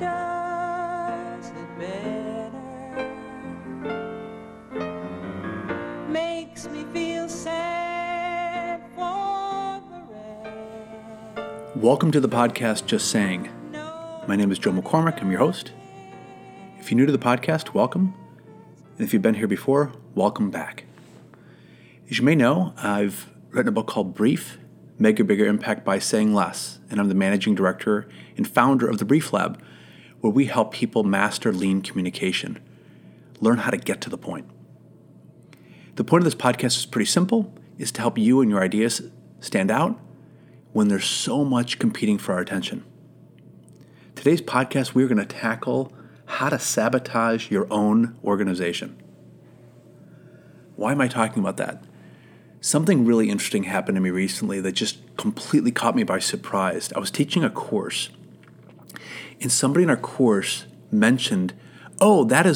does it better. Makes me feel sad for the rest. Welcome to the podcast, Just Saying. My name is Joe McCormick. I'm your host. If you're new to the podcast, welcome. And if you've been here before, welcome back. As you may know, I've written a book called Brief: Make a Bigger Impact by Saying Less, and I'm the managing director and founder of The Brief Lab, where we help people master lean communication, learn how to get to the point. The point of this podcast is pretty simple, is to help you and your ideas stand out when there's so much competing for our attention. Today's podcast, we're going to tackle how to sabotage your own organization. Why am I talking about that? Something really interesting happened to me recently that just completely caught me by surprise. I was teaching a course, and somebody in our course mentioned, oh, that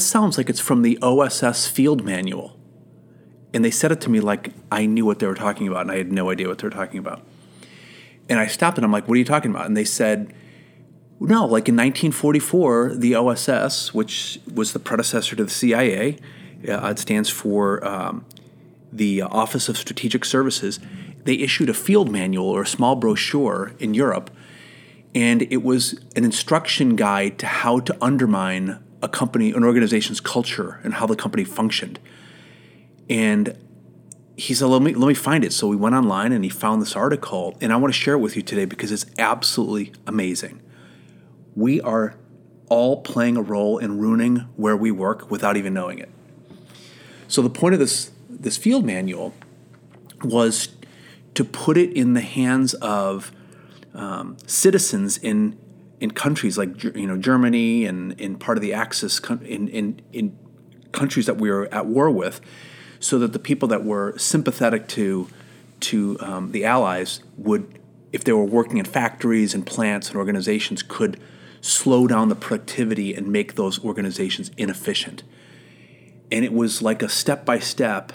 sounds like it's from the OSS field manual. And they said it to me like I knew what they were talking about, and I had no idea what they were talking about. And I stopped and I'm like, what are you talking about? And they said, no, like in 1944, the OSS, which was the predecessor to the CIA, it stands for the Office of Strategic Services, they issued a field manual or a small brochure in Europe, and it was an instruction guide to how to undermine a company, an organization's culture and how the company functioned. And he said, let me find it. So we went online and he found this article, and I want to share it with you today because it's absolutely amazing. We are all playing a role in ruining where we work without even knowing it. So the point of this field manual was to put it in the hands of citizens in countries like Germany and in part of the Axis, in countries that we were at war with, so that the people that were sympathetic to the Allies would, if they were working in factories and plants and organizations, could slow down the productivity and make those organizations inefficient. And it was like a step-by-step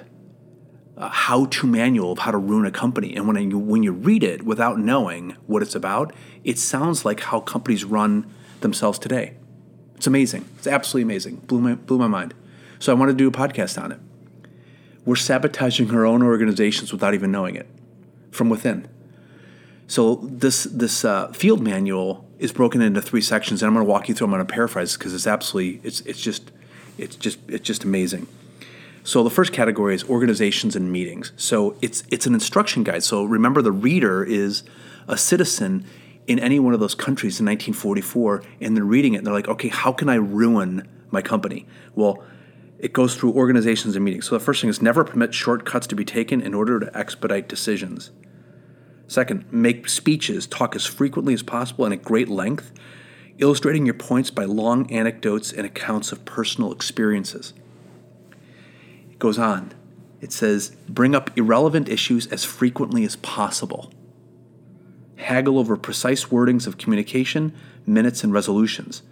how-to manual of how to ruin a company. And when you read it without knowing what it's about, it sounds like how companies run themselves today. It's amazing. It's absolutely amazing. Blew my mind. So I wanted to do a podcast on it. We're sabotaging our own organizations without even knowing it, from within. So this field manual is broken into three sections, and I'm going to walk you through. I'm going to paraphrase because it's absolutely it's just amazing. So the first category is organizations and meetings. So it's an instruction guide. So remember, the reader is a citizen in any one of those countries in 1944, and they're reading it and they're like, okay, how can I ruin my company? Well, it goes through organizations and meetings. So the first thing is, never permit shortcuts to be taken in order to expedite decisions. Second, make speeches, talk as frequently as possible and at great length, illustrating your points by long anecdotes and accounts of personal experiences. It goes on. It says, bring up irrelevant issues as frequently as possible. Haggle over precise wordings of communication, minutes, and resolutions,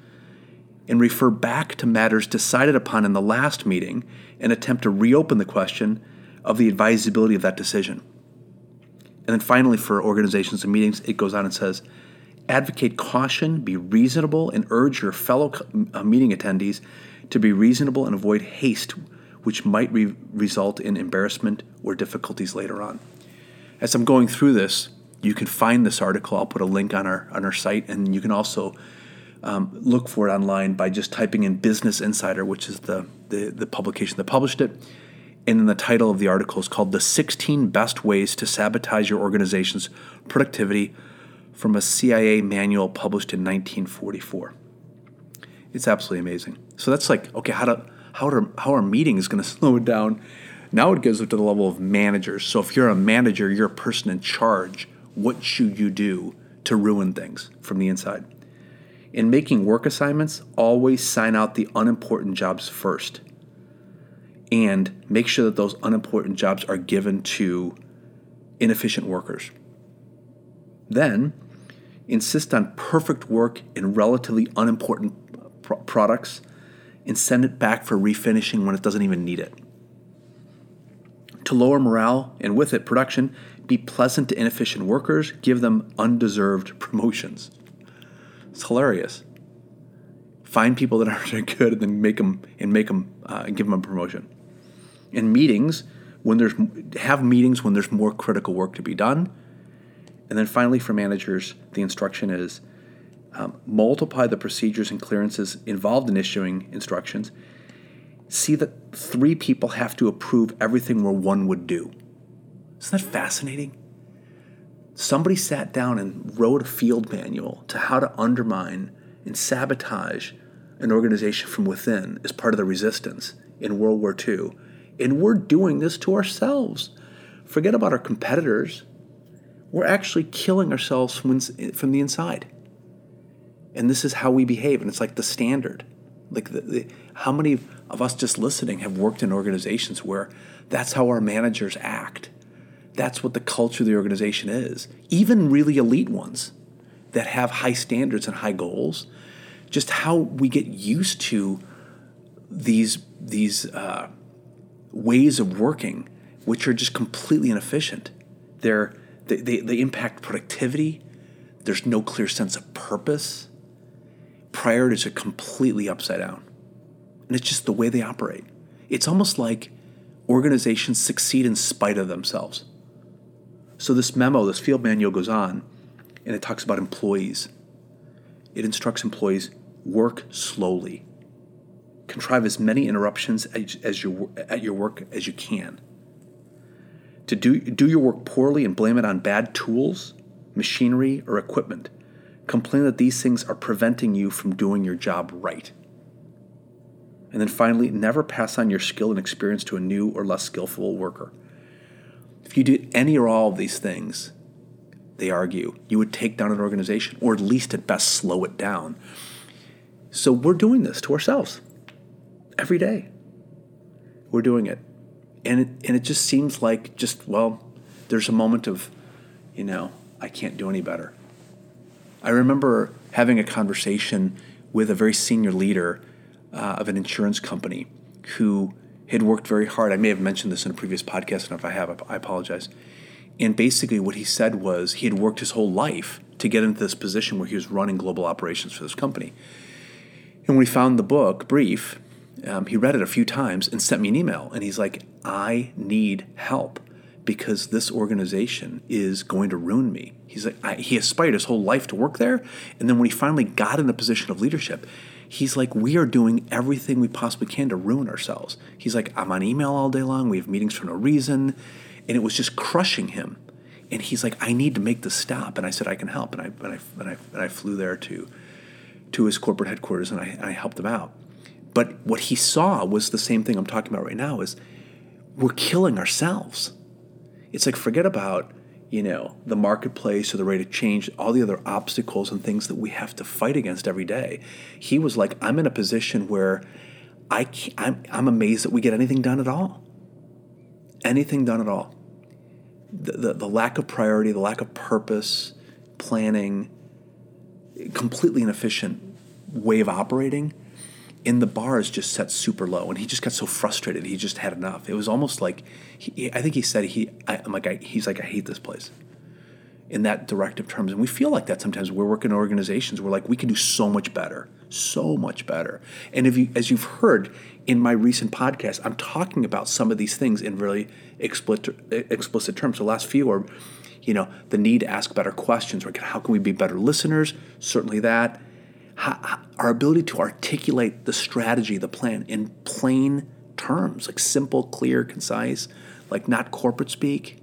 and refer back to matters decided upon in the last meeting and attempt to reopen the question of the advisability of that decision. And then finally, for organizations and meetings, it goes on and says, advocate caution, be reasonable, and urge your fellow meeting attendees to be reasonable and avoid haste, which might result in embarrassment or difficulties later on. As I'm going through this, you can find this article. I'll put a link on our site, and you can also look for it online by just typing in Business Insider, which is the publication that published it. And then the title of the article is called The 16 Best Ways to Sabotage Your Organization's Productivity from a CIA Manual published in 1944. It's absolutely amazing. So that's like, okay, how are meetings going to slow it down? Now it goes up to the level of managers. So if you're a manager, you're a person in charge. What should you do to ruin things from the inside? In making work assignments, always sign out the unimportant jobs first, and make sure that those unimportant jobs are given to inefficient workers. Then, insist on perfect work in relatively unimportant products and send it back for refinishing when it doesn't even need it. To lower morale and with it production, be pleasant to inefficient workers, give them undeserved promotions. It's hilarious. Find people that aren't good and then make them and give them a promotion. In meetings, have meetings when there's more critical work to be done. And then finally, for managers, the instruction is multiply the procedures and clearances involved in issuing instructions. See that 3 people have to approve everything where 1 would do. Isn't that fascinating? Somebody sat down and wrote a field manual to how to undermine and sabotage an organization from within as part of the resistance in World War II. And we're doing this to ourselves. Forget about our competitors. We're actually killing ourselves from the inside. And this is how we behave. And it's like the standard. Like how many of us just listening have worked in organizations where that's how our managers act? That's what the culture of the organization is. Even really elite ones that have high standards and high goals. Just how we get used to these ways of working, which are just completely inefficient. They impact productivity. There's no clear sense of purpose. Priorities are completely upside down. And it's just the way they operate. It's almost like organizations succeed in spite of themselves. So this memo, this field manual goes on, and it talks about employees. It instructs employees, work slowly. Contrive as many interruptions at your work as you can. To do your work poorly and blame it on bad tools, machinery, or equipment. Complain that these things are preventing you from doing your job right. And then finally, never pass on your skill and experience to a new or less skillful worker. If you did any or all of these things, they argue, you would take down an organization, or at least at best slow it down. So we're doing this to ourselves. Every day. We're doing it. And it just seems like there's a moment of, I can't do any better. I remember having a conversation with a very senior leader of an insurance company who had worked very hard. I may have mentioned this in a previous podcast, and if I have, I apologize. And basically what he said was he had worked his whole life to get into this position where he was running global operations for this company. And when he found the book, Brief, he read it a few times and sent me an email. And he's like, I need help because this organization is going to ruin me. He's like, he aspired his whole life to work there. And then when he finally got in a position of leadership, he's like, we are doing everything we possibly can to ruin ourselves. He's like, I'm on email all day long. We have meetings for no reason. And it was just crushing him. And he's like, I need to make this stop. And I said, I can help. And I flew there to his corporate headquarters, and I helped him out. But what he saw was the same thing I'm talking about right now is we're killing ourselves. It's like forget about, the marketplace or the rate of change, all the other obstacles and things that we have to fight against every day. He was like, I'm in a position where I'm amazed that we get anything done at all. Anything done at all. The lack of priority, the lack of purpose, planning, completely inefficient way of operating. In the bar is just set super low, and he just got so frustrated. He just had enough. It was almost like, I think he said, he's like, I hate this place in that directive terms. And we feel like that sometimes. We're working in organizations. We're like, we can do so much better. And as you've heard in my recent podcast, I'm talking about some of these things in really explicit terms. The last few are, the need to ask better questions. Right? How can we be better listeners? Certainly that. Our ability to articulate the strategy, the plan, in plain terms, like simple, clear, concise, like not corporate speak.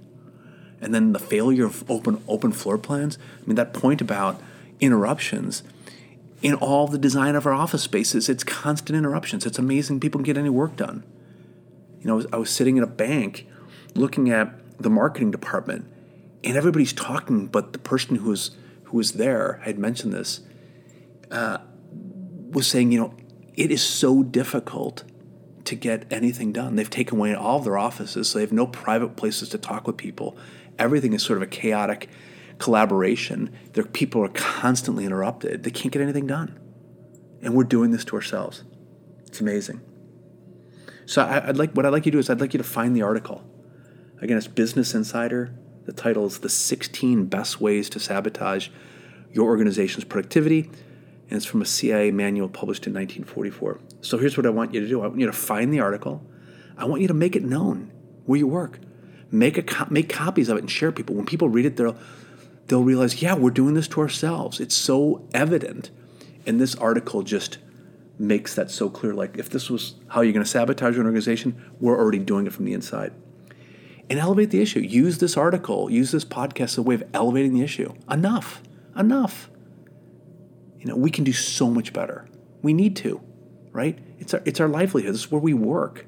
And then the failure of open floor plans. I mean, that point about interruptions, in all the design of our office spaces, it's constant interruptions. It's amazing people can get any work done. I was sitting in a bank looking at the marketing department, and everybody's talking, but the person who was there, I had mentioned this, was saying, it is so difficult to get anything done. They've taken away all of their offices, so they have no private places to talk with people. Everything is sort of a chaotic collaboration. Their people are constantly interrupted. They can't get anything done. And we're doing this to ourselves. It's amazing. So I'd like you to find the article. Again, it's Business Insider. The title is The 16 Best Ways to Sabotage Your Organization's Productivity and it's from a CIA manual published in 1944. So here's what I want you to do. I want you to find the article. I want you to make it known where you work. Make copies of it and share people. When people read it, they'll realize, yeah, we're doing this to ourselves. It's so evident. And this article just makes that so clear. Like, if this was how you're going to sabotage an organization, we're already doing it from the inside. And elevate the issue. Use this article. Use this podcast as a way of elevating the issue. Enough. You know, we can do so much better. We need to, right? It's our livelihood. This is where we work.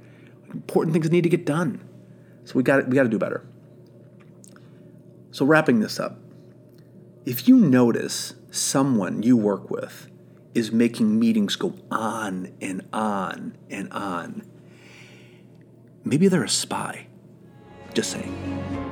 Important things need to get done. So we got to do better. So wrapping this up, if you notice someone you work with is making meetings go on and on and on, maybe they're a spy. Just saying.